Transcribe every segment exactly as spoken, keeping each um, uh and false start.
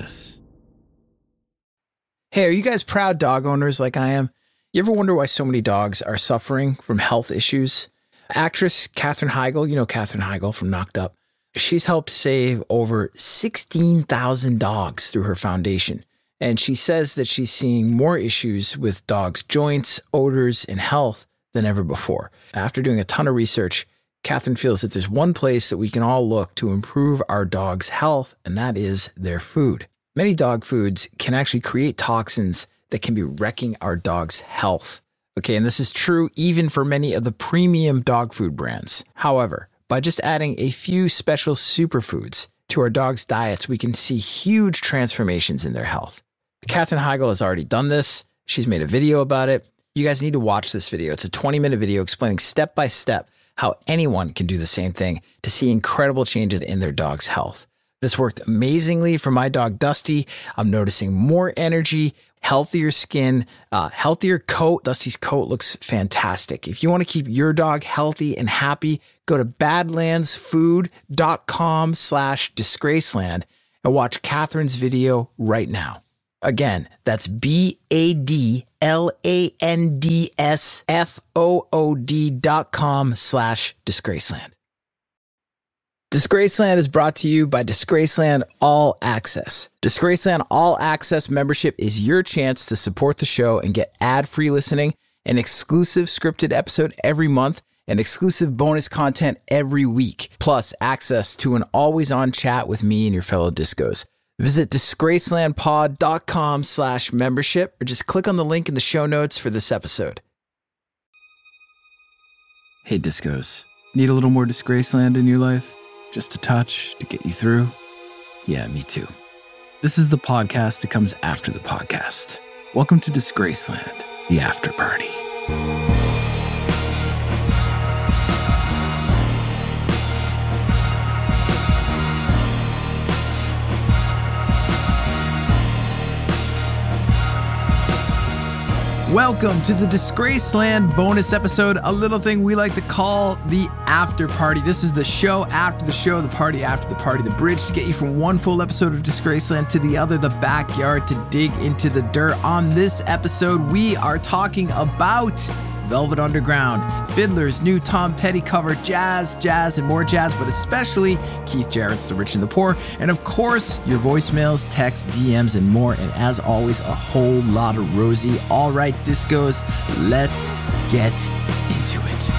this. Hey, are you guys proud dog owners like I am? You ever wonder why so many dogs are suffering from health issues? Actress Katherine Heigl, you know Katherine Heigl from Knocked Up, she's helped save over sixteen thousand dogs through her foundation. And she says that she's seeing more issues with dogs' joints, odors, and health than ever before. After doing a ton of research, Katherine feels that there's one place that we can all look to improve our dog's health, and that is their food. Many dog foods can actually create toxins that can be wrecking our dog's health. Okay, and this is true even for many of the premium dog food brands. However, by just adding a few special superfoods to our dog's diets, we can see huge transformations in their health. Katherine Heigl has already done this. She's made a video about it. You guys need to watch this video. It's a twenty-minute video explaining step-by-step how anyone can do the same thing to see incredible changes in their dog's health. This worked amazingly for my dog, Dusty. I'm noticing more energy, healthier skin, uh, healthier coat. Dusty's coat looks fantastic. If you want to keep your dog healthy and happy, go to badlandsfood.com slash disgraceland and watch Katherine's video right now. Again, that's B-A-D-L-A-N-D-S-F-O-O-D dot com slash Disgraceland. Disgraceland is brought to you by Disgraceland All Access. Disgraceland All Access membership is your chance to support the show and get ad-free listening, an exclusive scripted episode every month, and exclusive bonus content every week, plus access to an always-on chat with me and your fellow discos. Visit disgracelandpod.com slash membership or just click on the link in the show notes for this episode. Hey, discos. Need a little more Disgraceland in your life? Just a touch to get you through? Yeah, me too. This is the podcast that comes after the podcast. Welcome to Disgraceland, the after party. Welcome to the Disgraceland bonus episode, a little thing we like to call the after party. This is the show after the show, the party after the party, the bridge to get you from one full episode of Disgraceland to the other, the backyard to dig into the dirt. On this episode, we are talking about Velvet Underground, Fiddler's new Tom Petty cover, jazz, jazz, and more jazz, but especially Keith Jarrett's The Rich and the Poor, and of course, your voicemails, texts, D Ms, and more, and as always, a whole lot of Rosie. All right, discos, let's get into it.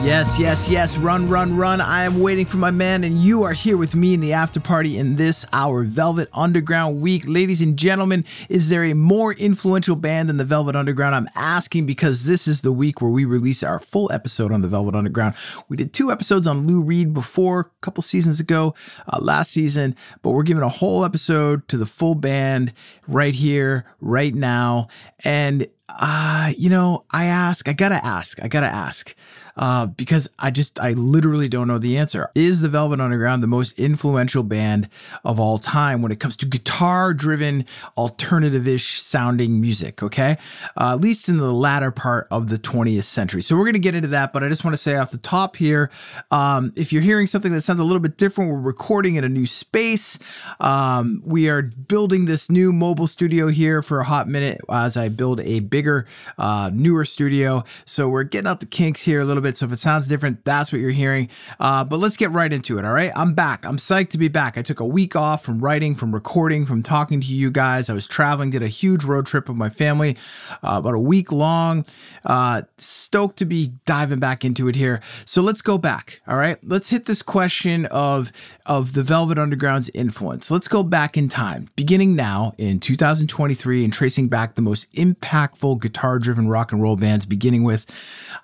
Yes, yes, yes. Run, run, run. I am waiting for my man, and you are here with me in the after party in this, our Velvet Underground week. Ladies and gentlemen, is there a more influential band than the Velvet Underground? I'm asking because this is the week where we release our full episode on the Velvet Underground. We did two episodes on Lou Reed before, a couple seasons ago, uh, last season, but we're giving a whole episode to the full band right here, right now. And, uh, you know, I ask, I gotta ask, I gotta ask. Uh, because I just, I literally don't know the answer. Is the Velvet Underground the most influential band of all time when it comes to guitar-driven, alternative-ish sounding music, okay? Uh, at least in the latter part of the twentieth century. So we're going to get into that, but I just want to say off the top here, um, if you're hearing something that sounds a little bit different, we're recording in a new space. Um, we are building this new mobile studio here for a hot minute as I build a bigger, uh, newer studio. So we're getting out the kinks here a little bit. So if it sounds different, that's what you're hearing. Uh, but let's get right into it, all right? I'm back. I'm psyched to be back. I took a week off from writing, from recording, from talking to you guys. I was traveling, did a huge road trip with my family, uh, about a week long. Uh, stoked to be diving back into it here. So let's go back, all right? Let's hit this question of, of the Velvet Underground's influence. Let's go back in time, beginning now in two thousand twenty-three and tracing back the most impactful guitar-driven rock and roll bands, beginning with,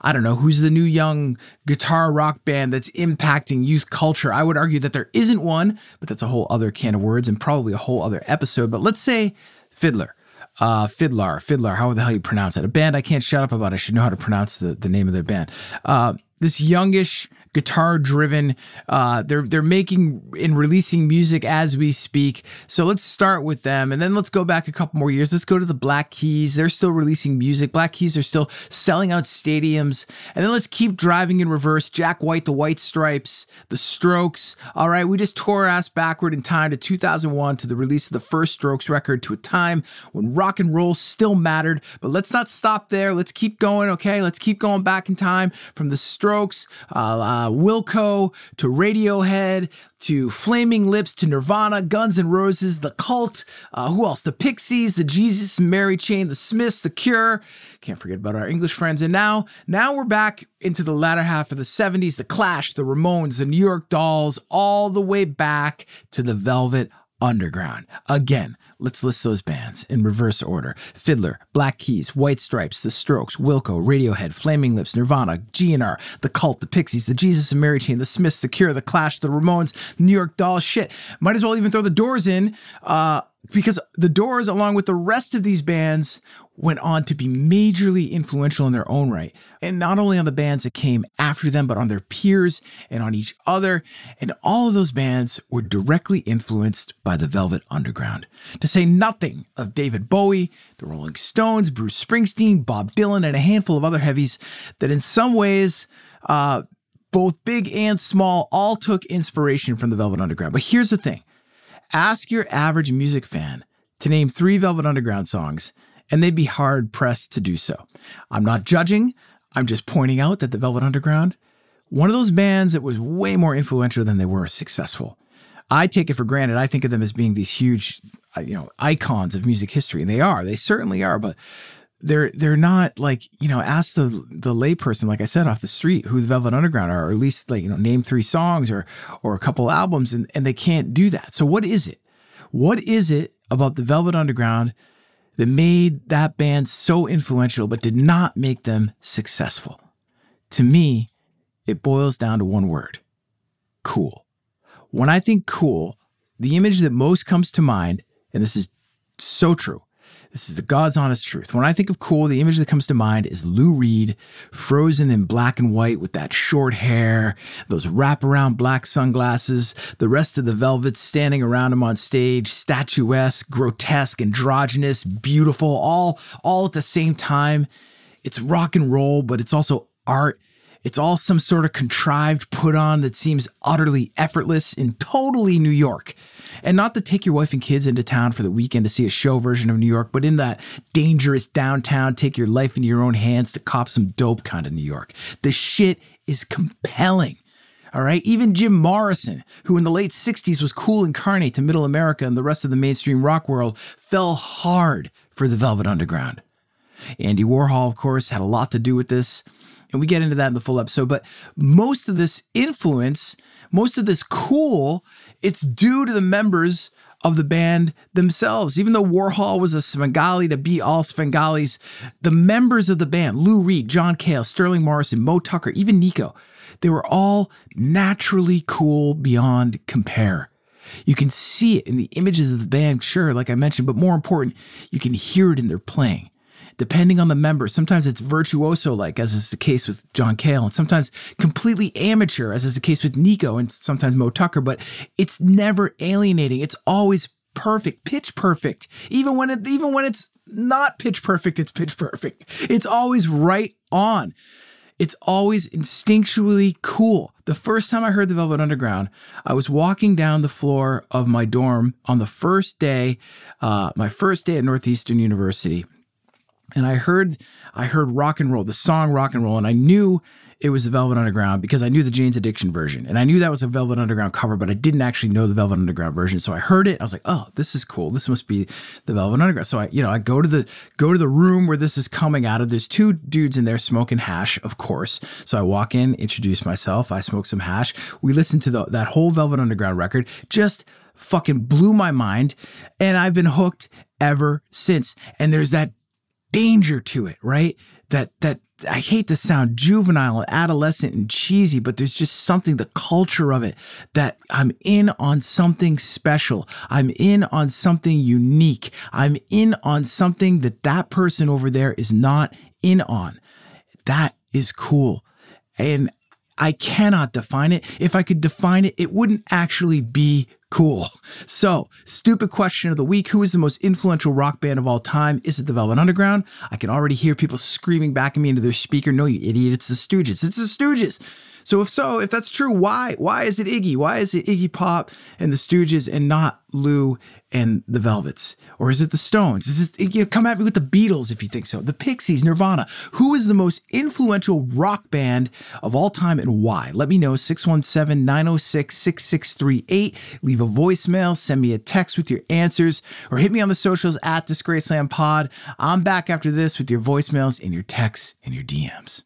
I don't know, who's the new young guitar rock band that's impacting youth culture? I would argue that there isn't one, but that's a whole other can of words and probably a whole other episode. But let's say Fiddler, uh, FIDLAR, FIDLAR, how the hell you pronounce it? A band I can't shut up about. I should know how to pronounce the, the name of their band. Uh, this youngish guitar-driven. Uh, they're they're making and releasing music as we speak. So let's start with them, and then let's go back a couple more years. Let's go to the Black Keys. They're still releasing music. Black Keys are still selling out stadiums. And then let's keep driving in reverse. Jack White, the White Stripes, the Strokes. All right, we just tore our ass backward in time to two thousand one, to the release of the first Strokes record, to a time when rock and roll still mattered. But let's not stop there. Let's keep going, okay? Let's keep going back in time, from the Strokes, uh, uh, Wilco, to Radiohead, to Flaming Lips, to Nirvana, Guns N' Roses, The Cult, uh, who else? The Pixies, the Jesus and Mary Chain, the Smiths, the Cure. Can't forget about our English friends. And now, now we're back into the latter half of the seventies, the Clash, the Ramones, the New York Dolls, all the way back to the Velvet Underground. Again, let's list those bands in reverse order. FIDLAR, Black Keys, White Stripes, The Strokes, Wilco, Radiohead, Flaming Lips, Nirvana, G N R, The Cult, The Pixies, The Jesus and Mary Chain, The Smiths, The Cure, The Clash, The Ramones, New York Dolls. Shit, might as well even throw The Doors in, uh, because The Doors, along with the rest of these bands, went on to be majorly influential in their own right. And not only on the bands that came after them, but on their peers and on each other. And all of those bands were directly influenced by the Velvet Underground. To say nothing of David Bowie, the Rolling Stones, Bruce Springsteen, Bob Dylan, and a handful of other heavies that in some ways, uh, both big and small, all took inspiration from the Velvet Underground. But here's the thing. Ask your average music fan to name three Velvet Underground songs, and they'd be hard-pressed to do so. I'm not judging. I'm just pointing out that the Velvet Underground, one of those bands that was way more influential than they were successful. I take it for granted. I think of them as being these huge, you know, icons of music history, and they are. They certainly are, but they're they're not like, you know, ask the the layperson, like I said, off the street who the Velvet Underground are, or at least, like, you know, name three songs or or a couple albums, and, and they can't do that. So what is it? What is it about the Velvet Underground that made that band so influential but did not make them successful? To me, it boils down to one word: cool. When I think cool, the image that most comes to mind, and this is so true, this is the God's honest truth. When I think of cool, the image that comes to mind is Lou Reed, frozen in black and white with that short hair, those wraparound black sunglasses, the rest of the Velvets standing around him on stage, statuesque, grotesque, androgynous, beautiful, all, all at the same time. It's rock and roll, but it's also art. It's all some sort of contrived put on that seems utterly effortless and totally New York. And not to take your wife and kids into town for the weekend to see a show version of New York, but in that dangerous downtown, take your life into your own hands to cop some dope kind of New York. The shit is compelling. All right. Even Jim Morrison, who in the late sixties was cool incarnate to middle America and the rest of the mainstream rock world, fell hard for the Velvet Underground. Andy Warhol, of course, had a lot to do with this. And we get into that in the full episode. But most of this influence, most of this cool, it's due to the members of the band themselves. Even though Warhol was a Svengali to be all Svengalis, the members of the band, Lou Reed, John Cale, Sterling Morrison, Moe Tucker, even Nico, they were all naturally cool beyond compare. You can see it in the images of the band, sure, like I mentioned, but more important, you can hear it in their playing. Depending on the member, sometimes it's virtuoso-like, as is the case with John Cale, and sometimes completely amateur, as is the case with Nico and sometimes Moe Tucker, but it's never alienating. It's always perfect, pitch perfect. Even when it, even when it's not pitch perfect, it's pitch perfect. It's always right on. It's always instinctually cool. The first time I heard the Velvet Underground, I was walking down the floor of my dorm on the first day, uh, my first day at Northeastern University. And I heard I heard rock and roll, the song Rock and Roll, and I knew it was the Velvet Underground because I knew the Jane's Addiction version. And I knew that was a Velvet Underground cover, but I didn't actually know the Velvet Underground version. So I heard it. I was like, oh, this is cool. This must be the Velvet Underground. So I, you know, I go to the go to the room where this is coming out of. There's two dudes in there smoking hash, of course. So I walk in, introduce myself, I smoke some hash. We listen to the, that whole Velvet Underground record. Just fucking blew my mind. And I've been hooked ever since. And there's that danger to it, right? That that I hate to sound juvenile and adolescent and cheesy, but there's just something, the culture of it, that I'm in on something special. I'm in on something unique. I'm in on something that that person over there is not in on. That is cool. And I cannot define it. If I could define it, it wouldn't actually be cool. So, stupid question of the week. Who is the most influential rock band of all time? Is it the Velvet Underground? I can already hear people screaming back at me into their speaker. No, you idiot. It's the Stooges. It's the Stooges. So if so, if that's true, why? Why is it Iggy? Why is it Iggy Pop and the Stooges and not Lou and the Velvets? Or is it the Stones? Is it, you know, come at me with the Beatles if you think so. The Pixies, Nirvana. Who is the most influential rock band of all time and why? Let me know. six one seven, nine oh six, six six three eight. Leave a voicemail. Send me a text with your answers. Or hit me on the socials at disgraceland pod. I'm back after this with your voicemails and your texts and your D Ms.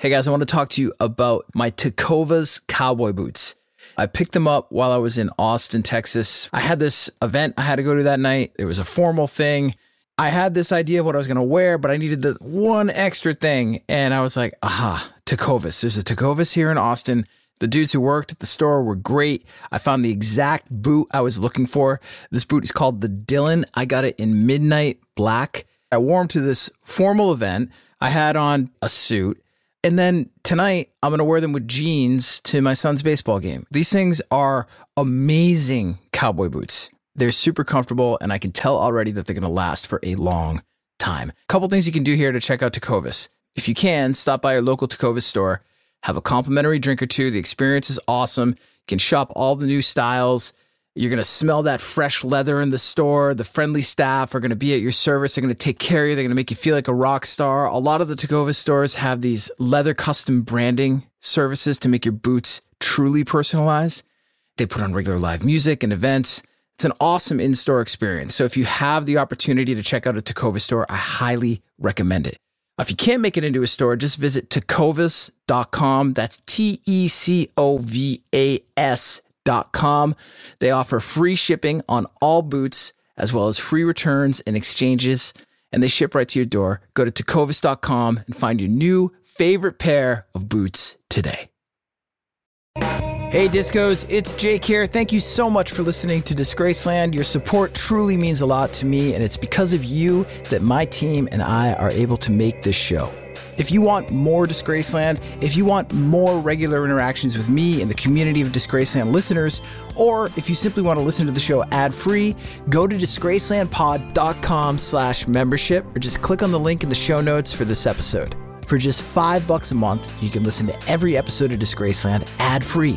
Hey guys, I want to talk to you about my Tecovas cowboy boots. I picked them up while I was in Austin, Texas. I had this event I had to go to that night. It was a formal thing. I had this idea of what I was going to wear, but I needed the one extra thing. And I was like, aha, Tecovas. There's a Tecovas here in Austin. The dudes who worked at the store were great. I found the exact boot I was looking for. This boot is called the Dylan. I got it in midnight black. I wore them to this formal event. I had on a suit. And then tonight, I'm going to wear them with jeans to my son's baseball game. These things are amazing cowboy boots. They're super comfortable, and I can tell already that they're going to last for a long time. A couple things you can do here to check out Tecovas. If you can, stop by your local Tecovas store, have a complimentary drink or two. The experience is awesome. You can shop all the new styles. You're going to smell that fresh leather in the store. The friendly staff are going to be at your service. They're going to take care of you. They're going to make you feel like a rock star. A lot of the Tecovas stores have these leather custom branding services to make your boots truly personalized. They put on regular live music and events. It's an awesome in-store experience. So if you have the opportunity to check out a Tecovas store, I highly recommend it. If you can't make it into a store, just visit tecovas dot com. That's T E C O V A S. .com. They offer free shipping on all boots, as well as free returns and exchanges, and they ship right to your door. Go to tecovas dot com and find your new favorite pair of boots today. Hey Discos, it's Jake here. Thank you so much for listening to Disgraceland. Your support truly means a lot to me, and it's because of you that my team and I are able to make this show. If you want more Disgraceland, if you want more regular interactions with me and the community of Disgraceland listeners, or if you simply want to listen to the show ad-free, go to disgracelandpod.com slash membership or just click on the link in the show notes for this episode. For just five bucks a month, you can listen to every episode of Disgraceland ad-free.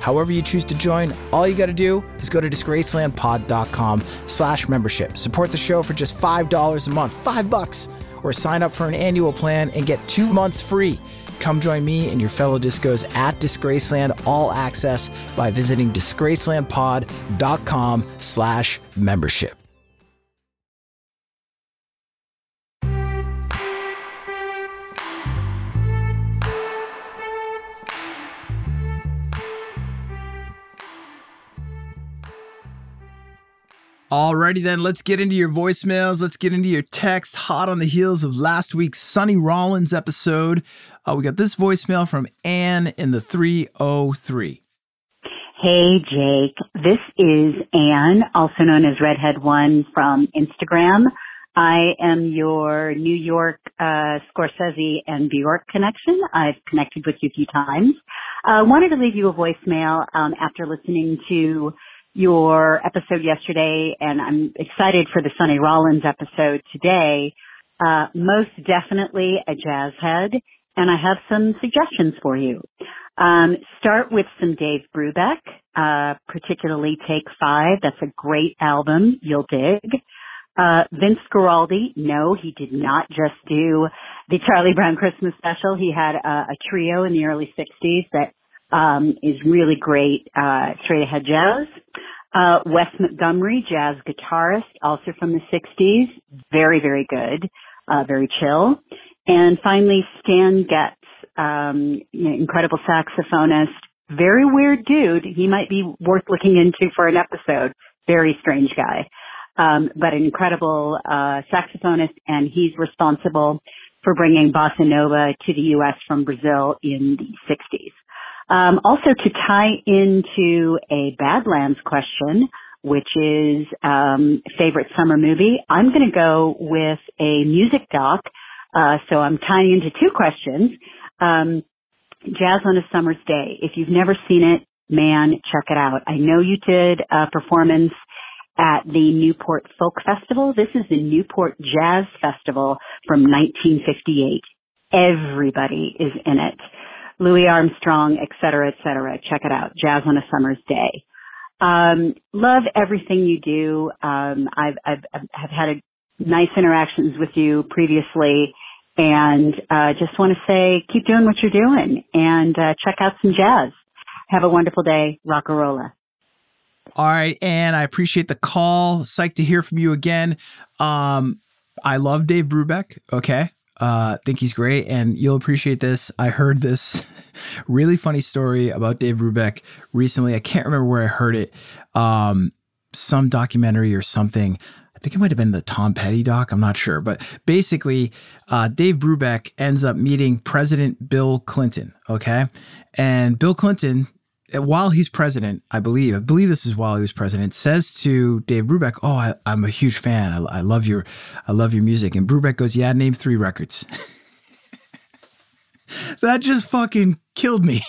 However you choose to join, all you got to do is go to disgracelandpod.com slash membership. Support the show for just five dollars a month, five bucks, or sign up for an annual plan and get two months free. Come join me and your fellow Discos at Disgraceland All Access by visiting disgracelandpod.com slash membership. Alrighty then, let's get into your voicemails. Let's get into your text. Hot on the heels of last week's Sonny Rollins episode. Uh, we got this voicemail from Ann in the three oh three. Hey, Jake. This is Ann, also known as Redhead One from Instagram. I am your New York uh, Scorsese and Bjork connection. I've connected with you a few times. I uh, wanted to leave you a voicemail um, after listening to your episode yesterday, and I'm excited for the Sonny Rollins episode today. Uh, most definitely a jazz head, and I have some suggestions for you. Um, start with some Dave Brubeck. uh, particularly Take Five. That's a great album. You'll dig. Uh, Vince Guaraldi, no, he did not just do the Charlie Brown Christmas special. He had a, a trio in the early sixties that um, is really great, uh, straight ahead jazz. Uh, Wes Montgomery, jazz guitarist, also from the sixties. Very, very good. Uh, very chill. And finally, Stan Getz, um, you know, incredible saxophonist. Very weird dude. He might be worth looking into for an episode. Very strange guy. Um, but an incredible, uh, saxophonist, and he's responsible for bringing bossa nova to the U S from Brazil in the sixties. Um, also to tie into a Badlands question, which is, um, favorite summer movie, I'm going to go with a music doc. Uh, so I'm tying into two questions. Um, Jazz on a Summer's Day. If you've never seen it, man, check it out. I know you did a performance at the Newport Folk Festival. This is the Newport Jazz Festival from nineteen fifty-eight. Everybody is in it. Louis Armstrong, et cetera, et cetera. Check it out. Jazz on a Summer's Day. Um, love everything you do. Um, I've, I've, I've had a, nice interactions with you previously, and uh, just want to say keep doing what you're doing, and uh, check out some jazz. Have a wonderful day. Rockarola. All right, Anne, I appreciate the call. Psyched to hear from you again. Um, I love Dave Brubeck, okay? I uh, think he's great, and you'll appreciate this. I heard this really funny story about Dave Brubeck recently. I can't remember where I heard it. Um, some documentary or something. I think it might have been the Tom Petty doc. I'm not sure. But basically, uh, Dave Brubeck ends up meeting President Bill Clinton, okay? And Bill Clinton... while he's president, I believe, I believe this is while he was president, says to Dave Brubeck, oh, I, I'm a huge fan. I, I love your, I love your music. And Brubeck goes, yeah, name three records. That just fucking killed me.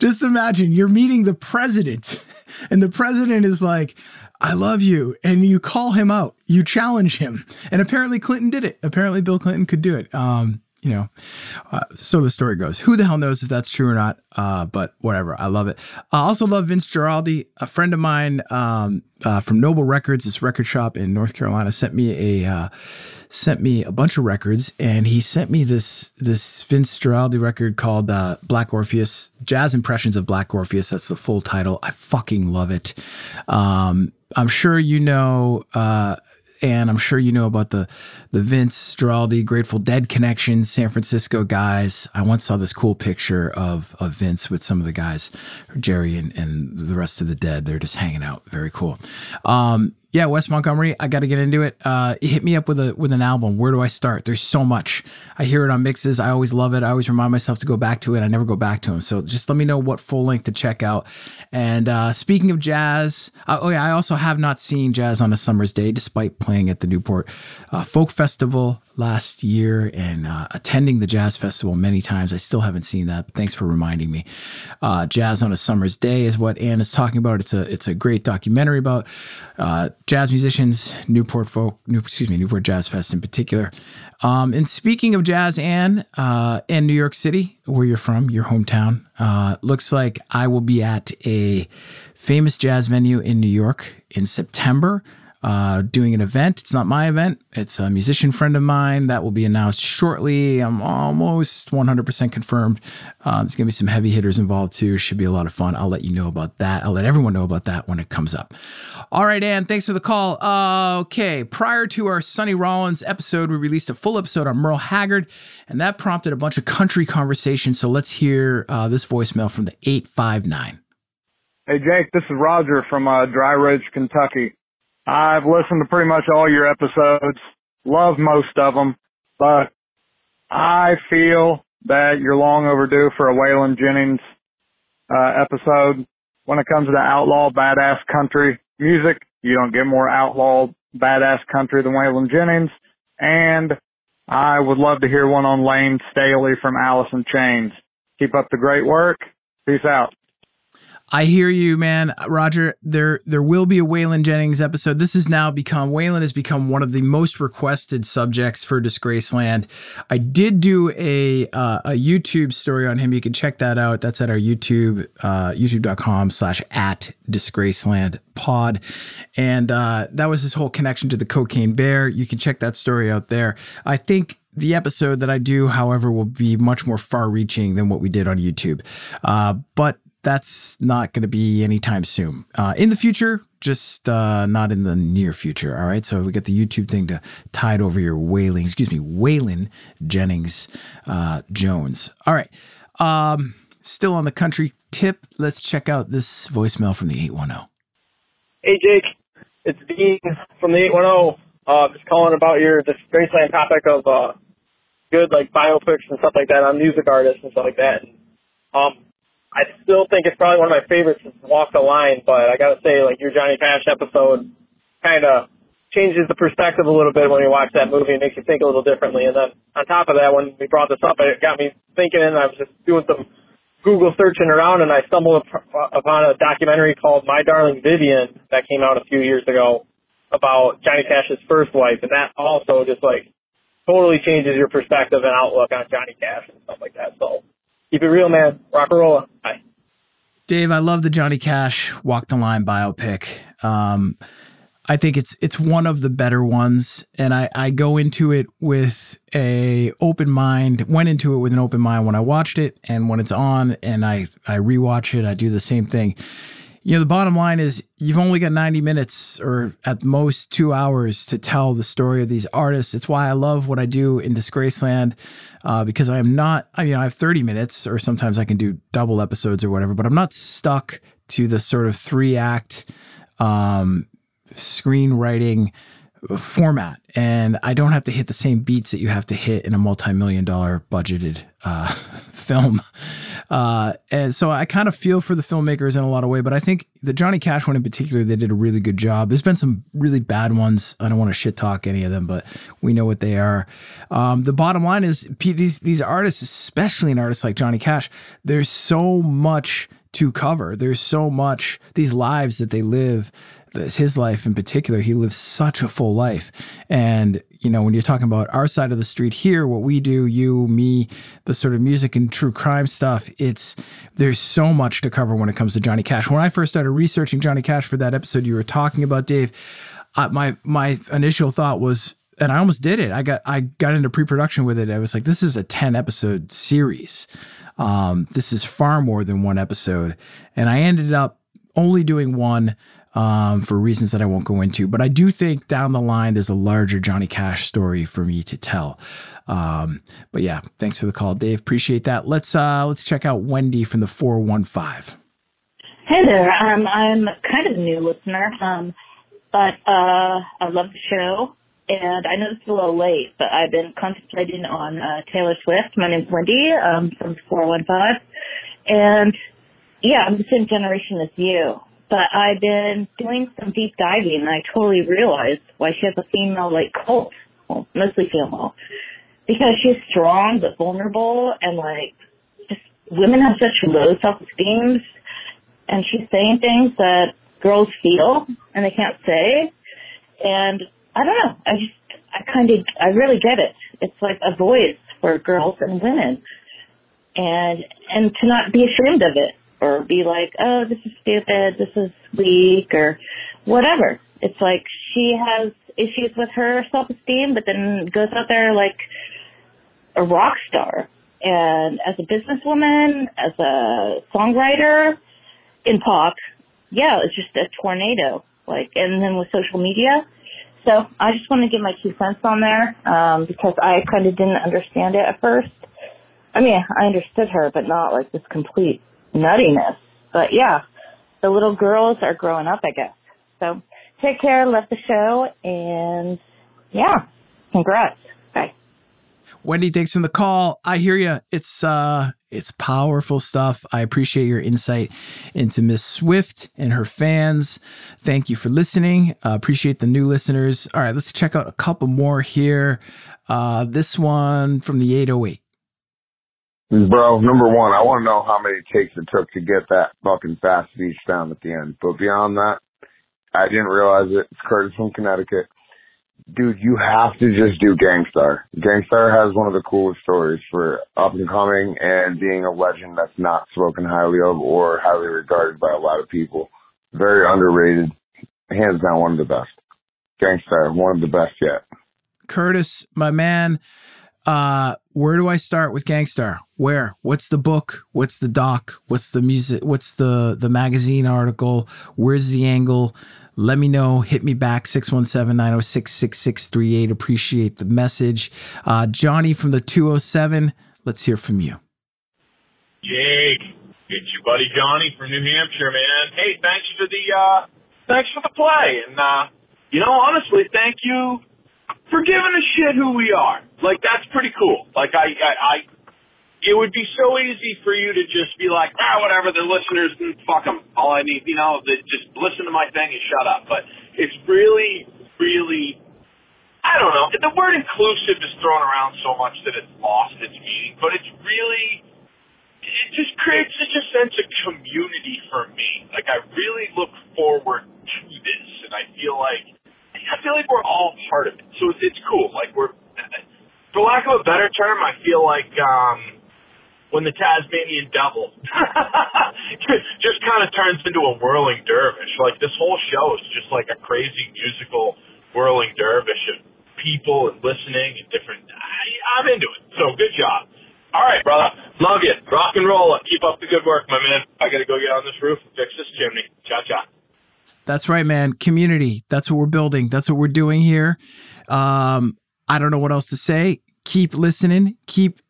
Just imagine you're meeting the president and the president is like, I love you. And you call him out, you challenge him. And apparently Clinton did it. Apparently Bill Clinton could do it. Um, You know, uh, so the story goes. Who the hell knows if that's true or not, uh, but whatever. I love it. I also love Vince Guaraldi. A friend of mine um, uh, from Noble Records, this record shop in North Carolina, sent me a uh, sent me a bunch of records, and he sent me this this Vince Guaraldi record called uh, Black Orpheus, Jazz Impressions of Black Orpheus. That's the full title. I fucking love it. Um, I'm sure you know... Uh, And I'm sure you know about the the Vince Guaraldi Grateful Dead connection, San Francisco guys. I once saw this cool picture of, of Vince with some of the guys, Jerry and, and the rest of the Dead. They're just hanging out. Very cool. Um, yeah, Wes Montgomery, I got to get into it. Uh, hit me up with a with an album. Where do I start? There's so much. I hear it on mixes. I always love it. I always remind myself to go back to it. I never go back to them. So just let me know what full length to check out. And uh, speaking of jazz, uh, oh yeah, I also have not seen Jazz on a Summer's Day, despite playing at the Newport uh, Folk Festival last year and uh, attending the Jazz Festival many times. I still haven't seen that, but thanks for reminding me. Uh, Jazz on a Summer's Day is what Anne is talking about. It's a it's a great documentary about uh, jazz musicians, Newport folk, New, excuse me, Newport Jazz Fest in particular. Um, and speaking of jazz, Anne, uh, and New York City, where you're from, your hometown, uh, looks like I will be at a famous jazz venue in New York in September, uh, doing an event. It's not my event. It's a musician friend of mine that will be announced shortly. I'm almost one hundred percent confirmed. Uh, there's going to be some heavy hitters involved too. Should be a lot of fun. I'll let you know about that. I'll let everyone know about that when it comes up. All right, Ann, thanks for the call. Uh, okay. Prior to our Sonny Rollins episode, we released a full episode on Merle Haggard, and that prompted a bunch of country conversations. So let's hear uh, this voicemail from the eight five nine. Hey, Jake, this is Roger from uh, Dry Ridge, Kentucky. I've listened to pretty much all your episodes, love most of them, but I feel that you're long overdue for a Waylon Jennings uh, episode. When it comes to outlaw badass country music, you don't get more outlaw badass country than Waylon Jennings, and I would love to hear one on Lane Staley from Alice in Chains. Keep up the great work. Peace out. I hear you, man, Roger. There there will be a Waylon Jennings episode. This has now become, Waylon has become one of the most requested subjects for Disgraceland. I did do a uh, a YouTube story on him. You can check that out. That's at our YouTube, uh, youtube.com slash at disgracelandpod. And uh, that was his whole connection to the Cocaine Bear. You can check that story out there. I think the episode that I do, however, will be much more far-reaching than what we did on YouTube. Uh, but that's not going to be anytime soon. Uh, in the future, just uh, not in the near future. All right, so we got the YouTube thing to tide over your Waylon, excuse me, Waylon Jennings uh, Jones. All right, um, still on the country tip. Let's check out this voicemail from the eight one zero. Hey, Jake, it's Dean from the eight one zero. Uh, just calling about your Disgraceland topic of uh, good like biopics and stuff like that on music artists and stuff like that. Um. I still think it's probably one of my favorites is Walk the Line, but I got to say, like, your Johnny Cash episode kind of changes the perspective a little bit when you watch that movie. It makes you think a little differently. And then on top of that, when we brought this up, it got me thinking, and I was just doing some Google searching around, and I stumbled upon a documentary called My Darling Vivian that came out a few years ago about Johnny Cash's first wife, and that also just, like, totally changes your perspective and outlook on Johnny Cash and stuff like that, so... Keep it real, man. Rock and roll. Bye. Dave, I love the Johnny Cash Walk the Line biopic. Um, I think it's it's one of the better ones, and I, I go into it with a open mind, went into it with an open mind when I watched it, and when it's on and I, I rewatch it, I do the same thing. You know, the bottom line is you've only got ninety minutes or at most two hours to tell the story of these artists. It's why I love what I do in Disgraceland uh, because I am not, I mean, I have thirty minutes or sometimes I can do double episodes or whatever, but I'm not stuck to the sort of three act um, screenwriting format. And I don't have to hit the same beats that you have to hit in a multi-million dollar budgeted uh, film. Uh, and so I kind of feel for the filmmakers in a lot of way, but I think the Johnny Cash one in particular, they did a really good job. There's been some really bad ones. I don't want to shit talk any of them, but we know what they are. Um, the bottom line is these, these artists, especially an artist like Johnny Cash, there's so much to cover. There's so much, these lives that they live, his life in particular, he lives such a full life. And, you know, when you're talking about our side of the street here, what we do, you, me, the sort of music and true crime stuff, it's, there's so much to cover when it comes to Johnny Cash. When I first started researching Johnny Cash for that episode you were talking about, Dave, uh, my, my initial thought was, and I almost did it. I got, I got into pre-production with it. I was like, this is a ten episode series. Um, this is far more than one episode. And I ended up only doing one, Um, for reasons that I won't go into. But I do think down the line, there's a larger Johnny Cash story for me to tell. Um, but yeah, thanks for the call, Dave. Appreciate that. Let's uh, let's check out Wendy from the four one five. Hey there. Um, I'm kind of a new listener, um, but uh, I love the show. And I know it's a little late, but I've been concentrating on uh, Taylor Swift. My name's Wendy um, from four one five. And yeah, I'm the same generation as you. But I've been doing some deep diving, and I totally realized why she has a female, like, cult. Well, mostly female. Because she's strong but vulnerable, and, like, just women have such low self-esteem, and she's saying things that girls feel and they can't say. And I don't know. I just, I kind of, I really get it. It's like a voice for girls and women. And, and to not be ashamed of it. Or be like, oh, this is stupid, this is weak, or whatever. It's like she has issues with her self-esteem, but then goes out there like a rock star. And as a businesswoman, as a songwriter, in pop, yeah, it's just a tornado. Like, and then with social media. So I just want to give my two cents on there um, because I kind of didn't understand it at first. I mean, I understood her, but not like this complete nuttiness. But yeah, the little girls are growing up, I guess. So take care, love the show, and yeah, congrats. Bye. Wendy, thanks for the call. I hear you. It's uh, it's powerful stuff. I appreciate your insight into Miss Swift and her fans. Thank you for listening. Uh, appreciate the new listeners. All right, let's check out a couple more here. Uh, this one from the eight oh eight. Bro, number one, I want to know how many takes it took to get that fucking fast speech down at the end. But beyond that, I didn't realize it. It's Curtis from Connecticut. Dude, you have to just do Gangstar. Gangstar has one of the coolest stories for up and coming and being a legend that's not spoken highly of or highly regarded by a lot of people. Very underrated. Hands down, one of the best. Gangstar, one of the best yet. Curtis, my man, uh, where do I start with Gangstar? Where? What's the book? What's the doc? What's the music? What's the, the magazine article? Where's the angle? Let me know. Hit me back, six one seven, nine oh six, six six three eight. Appreciate the message. Uh, Johnny from the two oh seven, let's hear from you. Jake, it's your buddy Johnny from New Hampshire, man. Hey, thanks for the uh, thanks for the play. And, uh, you know, honestly, thank you for giving a shit who we are. Like, that's pretty cool. Like, I, I, I it would be so easy for you to just be like, ah, whatever, the listeners, fuck them. All I need, you know, they just listen to my thing and shut up. But it's really, really, I don't know. The word inclusive is thrown around so much that it's lost its meaning. But it's really, it just creates such a sense of community for me. Like, I really look forward to this. And I feel like, I feel like we're all part of it. So it's, it's cool. Like, we're, for lack of a better term, I feel like, um, when the Tasmanian Devil just kind of turns into a whirling dervish. Like, this whole show is just like a crazy musical whirling dervish of people and listening and different. I, I'm into it. So good job. All right, brother. Love you. Rock and roll. Keep up the good work, my man. I got to go get on this roof and fix this chimney. Cha cha. That's right, man. Community. That's what we're building. That's what we're doing here. Um, I don't know what else to say. Keep listening. Keep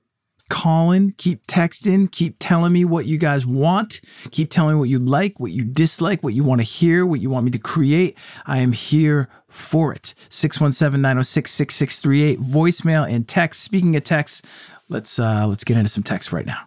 calling, keep texting, keep telling me what you guys want, keep telling me what you like, what you dislike, what you want to hear, what you want me to create. I am here for it. six one seven, nine oh six, six six three eight, voicemail and text. Speaking of text, let's uh, let's get into some text right now.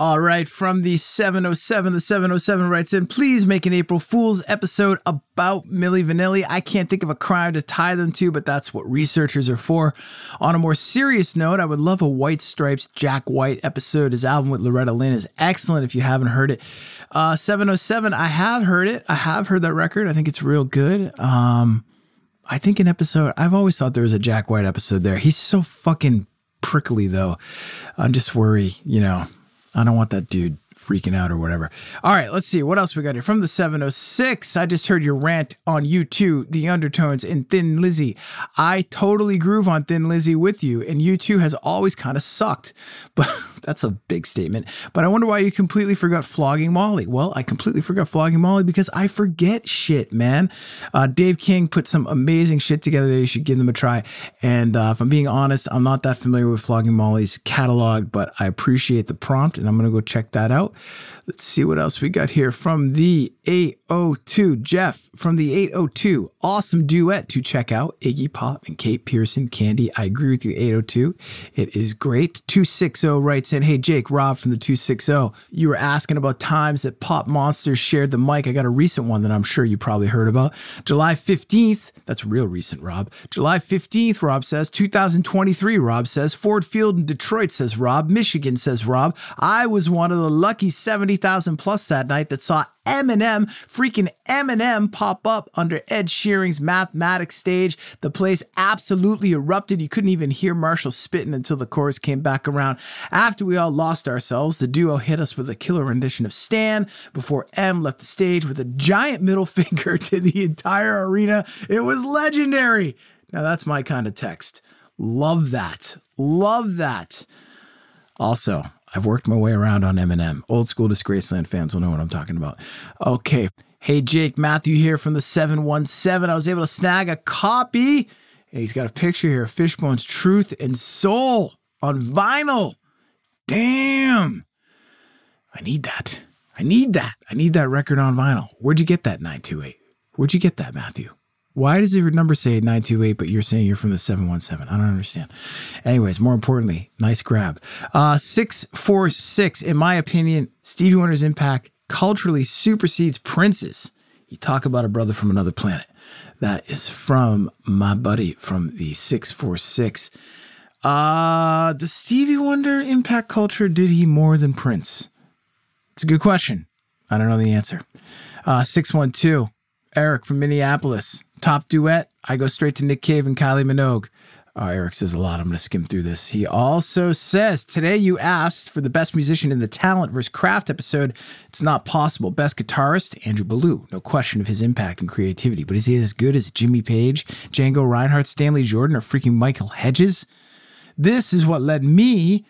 All right, from the seven oh seven, the seven oh seven writes in, please make an April Fool's episode about Milli Vanilli. I can't think of a crime to tie them to, but that's what researchers are for. On a more serious note, I would love a White Stripes Jack White episode. His album with Loretta Lynn is excellent if you haven't heard it. Uh, seven oh seven, I have heard it. I have heard that record. I think it's real good. Um, I think an episode, I've always thought there was a Jack White episode there. He's so fucking prickly, though. I'm just worried, you know. I don't want that dude freaking out or whatever. All right, let's see. What else we got here? From the seven oh six, I just heard your rant on U two, The Undertones, and Thin Lizzy. I totally groove on Thin Lizzy with you, and U two has always kind of sucked. But that's a big statement. But I wonder why you completely forgot Flogging Molly. Well, I completely forgot Flogging Molly because I forget shit, man. Uh, Dave King put some amazing shit together there. You should give them a try. And uh, if I'm being honest, I'm not that familiar with Flogging Molly's catalog, but I appreciate the prompt, and I'm going to go check that out. Let's see what else we got here from the eight oh two. Jeff from the eight oh two. Awesome duet to check out. Iggy Pop and Kate Pearson, Candy. I agree with you, eight oh two. It is great. two sixty writes in, hey, Jake, Rob from the two sixty. You were asking about times that pop monsters shared the mic. I got a recent one that I'm sure you probably heard about. July fifteenth. That's real recent, Rob. July fifteenth, Rob says. two thousand twenty-three, Rob says. Ford Field in Detroit, says Rob. Michigan, says Rob. I was one of the lucky seventy thousand plus that night that saw Eminem, freaking Eminem, pop up under Ed Sheeran's Mathematics stage. The place absolutely erupted. You couldn't even hear Marshall spitting until the chorus came back around. After we all lost ourselves, the duo hit us with a killer rendition of Stan before M left the stage with a giant middle finger to the entire arena. It was legendary. Now that's my kind of text. Love that. Love that. Also, I've worked my way around on Eminem. Old school Disgraceland fans will know what I'm talking about. Okay. Hey, Jake, Matthew here from the seven one seven. I was able to snag a copy. And he's got a picture here. Fishbone's Truth and Soul on vinyl. Damn. I need that. I need that. I need that record on vinyl. Where'd you get that nine two eight? Where'd you get that, Matthew? Why does your number say nine two eight, but you're saying you're from the seven one seven? I don't understand. Anyways, more importantly, nice grab. Uh, six four six, in my opinion, Stevie Wonder's impact culturally supersedes Prince's. You talk about a brother from another planet. That is from my buddy from the six four six. Uh, does Stevie Wonder impact culture? Did he more than Prince? It's a good question. I don't know the answer. Uh, six one two, Eric from Minneapolis. Top duet. I go straight to Nick Cave and Kylie Minogue. Oh, Eric says a lot. I'm going to skim through this. He also says, today you asked for the best musician in the talent versus craft episode. It's not possible. Best guitarist, Andrew Ballou. No question of his impact and creativity. But is he as good as Jimmy Page, Django Reinhardt, Stanley Jordan, or freaking Michael Hedges? This is what led me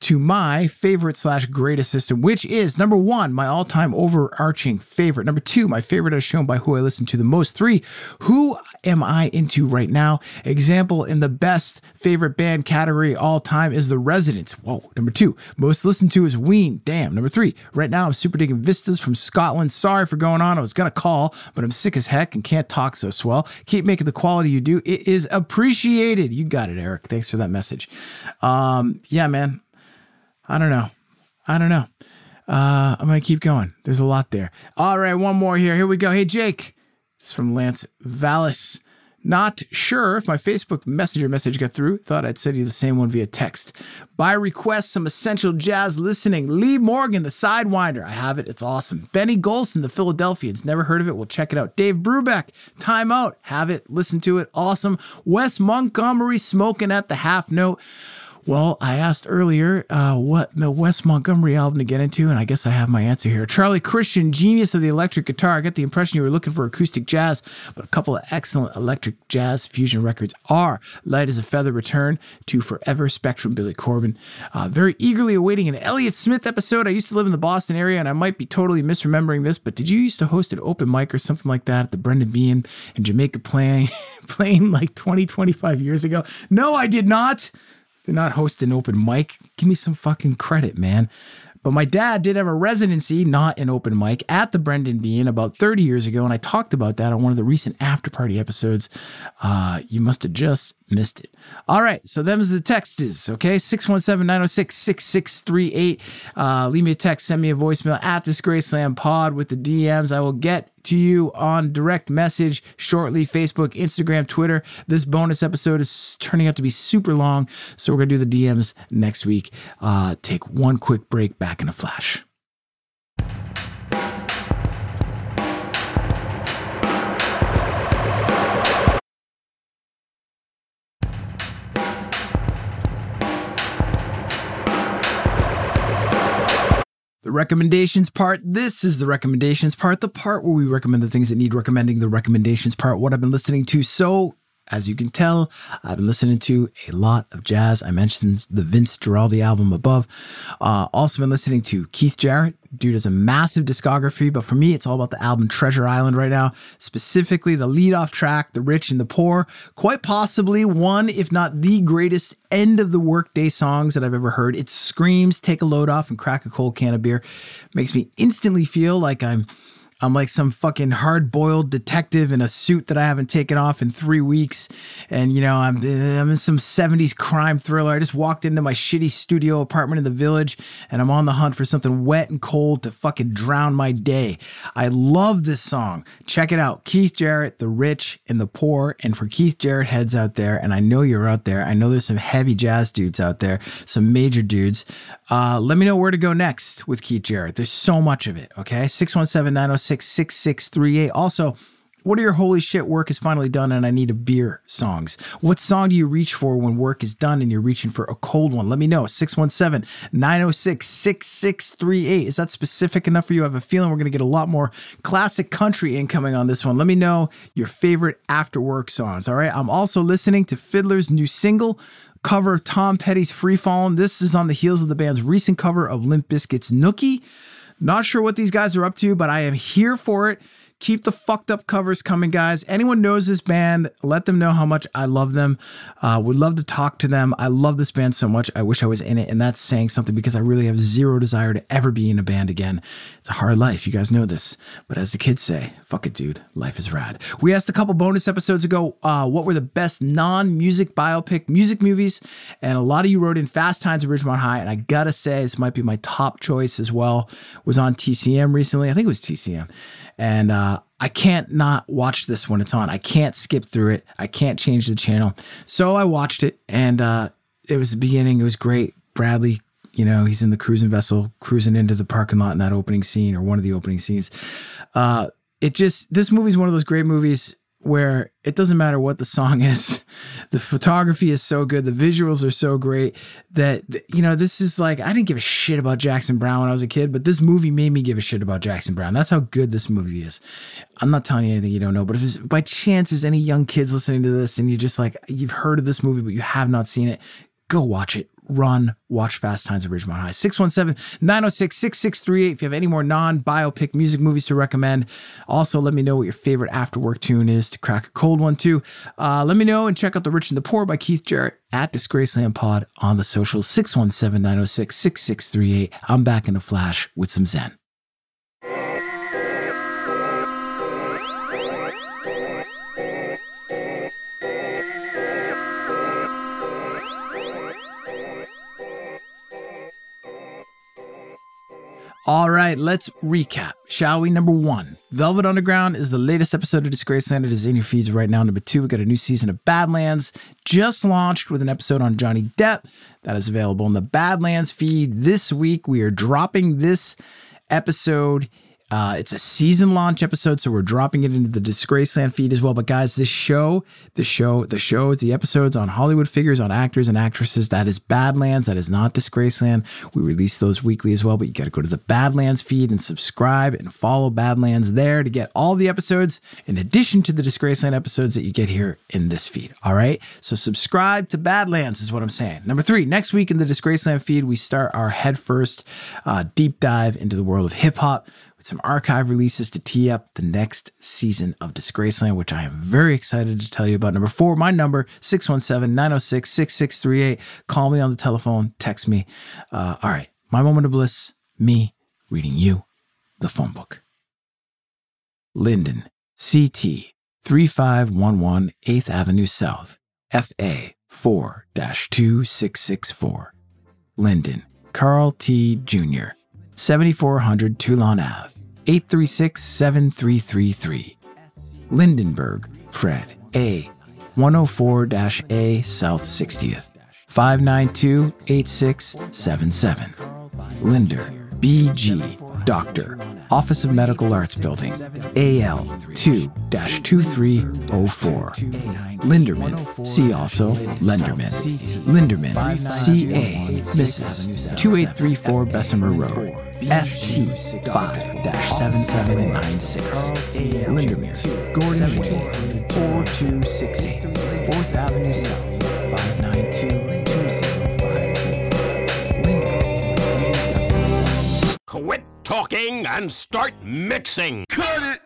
to my favorite slash greatest system, which is, number one, my all-time overarching favorite. Number two, my favorite as shown by who I listen to the most. Three, who am I into right now? Example in the best favorite band category all time is The Residents. Whoa. Number two, most listened to is Ween. Damn. Number three, right now I'm super digging Vistas from Scotland. Sorry for going on. I was going to call, but I'm sick as heck and can't talk so swell. Keep making the quality you do. It is appreciated. You got it, Eric. Thanks for that message. Um, yeah, man. I don't know. I don't know. Uh, I'm going to keep going. There's a lot there. All right, one more here. Here we go. Hey, Jake. It's from Lance Vallis. Not sure if my Facebook Messenger message got through. Thought I'd send you the same one via text. By request, some essential jazz listening. Lee Morgan, The Sidewinder. I have it. It's awesome. Benny Golson, The Philadelphians. Never heard of it. We'll check it out. Dave Brubeck, Time Out. Have it. Listen to it. Awesome. Wes Montgomery, Smoking at the Half Note. Well, I asked earlier uh, what Wes Montgomery album to get into, and I guess I have my answer here. Charlie Christian, genius of the electric guitar. I got the impression you were looking for acoustic jazz, but a couple of excellent electric jazz fusion records are Light as a Feather, Return to Forever, Spectrum, Billy Corgan. Uh, very eagerly awaiting an Elliott Smith episode. I used to live in the Boston area, and I might be totally misremembering this, but did you used to host an open mic or something like that at the Brendan Behan in Jamaica playing, playing like twenty, twenty-five years ago? No, I did not. They're not hosting open mic. Give me some fucking credit, man. But my dad did have a residency, not an open mic, at the Brendan Behan about thirty years ago, and I talked about that on one of the recent After Party episodes. Uh, you must have just missed it. All right, so them's the text is, okay? six one seven, nine oh six, six six three eight. Uh, leave me a text, send me a voicemail at Disgraceland Pod with the D Ms. I will get to you on direct message shortly. Facebook, Instagram, Twitter. This bonus episode is turning out to be super long, so we're going to do the D Ms next week. Uh, take one quick break, back in a flash. The recommendations part. This is the recommendations part, the part where we recommend the things that need recommending, the recommendations part, what I've been listening to. So, as you can tell, I've been listening to a lot of jazz. I mentioned the Vince Guaraldi album above. Uh, also been listening to Keith Jarrett. Dude has a massive discography, but for me, it's all about the album Treasure Island right now, specifically the leadoff track, The Rich and the Poor, quite possibly one, if not the greatest end of the workday songs that I've ever heard. It screams, take a load off and crack a cold can of beer. Makes me instantly feel like I'm I'm like some fucking hard-boiled detective in a suit that I haven't taken off in three weeks. And, you know, I'm, I'm in some seventies crime thriller. I just walked into my shitty studio apartment in the village, and I'm on the hunt for something wet and cold to fucking drown my day. I love this song. Check it out. Keith Jarrett, The Rich and the Poor. And for Keith Jarrett heads out there, and I know you're out there. I know there's some heavy jazz dudes out there, some major dudes. Uh, let me know where to go next with Keith Jarrett. There's so much of it, okay? six one seven, nine oh six, six six three eight. Also, what are your holy shit work is finally done and I need a beer songs? What song do you reach for when work is done and you're reaching for a cold one? Let me know. six one seven, nine oh six, six six three eight. Is that specific enough for you? I have a feeling we're going to get a lot more classic country incoming on this one. Let me know your favorite after work songs. All right. I'm also listening to Fiddler's new single, cover of Tom Petty's Free Fallin'. This is on the heels of the band's recent cover of Limp Bizkit's Nookie. Not sure what these guys are up to, but I am here for it. Keep the fucked up covers coming, guys. Anyone knows this band, let them know how much I love them. Uh, would love to talk to them. I love this band so much. I wish I was in it, and that's saying something because I really have zero desire to ever be in a band again. It's a hard life. You guys know this. But as the kids say, fuck it, dude. Life is rad. We asked a couple bonus episodes ago uh, what were the best non-music biopic music movies, and a lot of you wrote in Fast Times at Ridgemont High, and I gotta say this might be my top choice as well. Was on T C M recently. I think it was T C M. And uh, I can't not watch this when it's on. I can't skip through it. I can't change the channel. So I watched it, and uh, it was the beginning. It was great. Bradley, you know, he's in the cruising vessel, cruising into the parking lot in that opening scene, or one of the opening scenes. Uh, it just, this movie's one of those great movies where it doesn't matter what the song is. The photography is so good. The visuals are so great that, you know, this is like, I didn't give a shit about Jackson Browne when I was a kid, but this movie made me give a shit about Jackson Browne. That's how good this movie is. I'm not telling you anything you don't know, but if it's, by chance there's any young kids listening to this and you're just like, you've heard of this movie, but you have not seen it, go watch it. Run, watch Fast Times at Ridgemont High. six one seven, nine oh six, six six three eight if you have any more non-biopic music movies to recommend. Also, let me know what your favorite after-work tune is to crack a cold one too. Uh, let me know, and check out The Rich and the Poor by Keith Jarrett at Disgraceland Pod on the social. six one seven, nine oh six, six six three eight. I'm back in a flash with some Zen. All right, let's recap, shall we? Number one, Velvet Underground is the latest episode of Disgraceland. It is in your feeds right now. Number two, we got a new season of Badlands, just launched with an episode on Johnny Depp. That is available in the Badlands feed this week. We are dropping this episode. Uh, it's a season launch episode, so we're dropping it into the Disgraceland feed as well. But guys, this show, the show, the show, the episodes on Hollywood figures, on actors and actresses, that is Badlands. That is not Disgraceland. We release those weekly as well, but you got to go to the Badlands feed and subscribe and follow Badlands there to get all the episodes in addition to the Disgraceland episodes that you get here in this feed. All right? So subscribe to Badlands is what I'm saying. Number three, next week in the Disgraceland feed, we start our headfirst uh, deep dive into the world of hip hop. Some archive releases to tee up the next season of Disgraceland, which I am very excited to tell you about. Number four, my number, six one seven, nine oh six, six six three eight. Call me on the telephone, text me. Uh, all right, my moment of bliss, me reading you the phone book. Linden, C T, three five one one eighth Avenue South, F A four dash two six six four. Linden, Carl T. Junior, seventy-four hundred Toulon Avenue, eight three six, seven three three three. Lindenberg, Fred A, one oh four A South sixtieth, five nine two, eight six seven seven. Linder, B G, Doctor, Office of Medical Arts Building, A L two dash two three oh four. Linderman, see also Lenderman. Linderman, C A, Missus two eight three four Bessemer Road, S T five dash seven seven nine six. Lindermere, Gordon Way, four two six eight, fourth Avenue South, five nine two two seven five. Quit talking and start mixing. Cut it!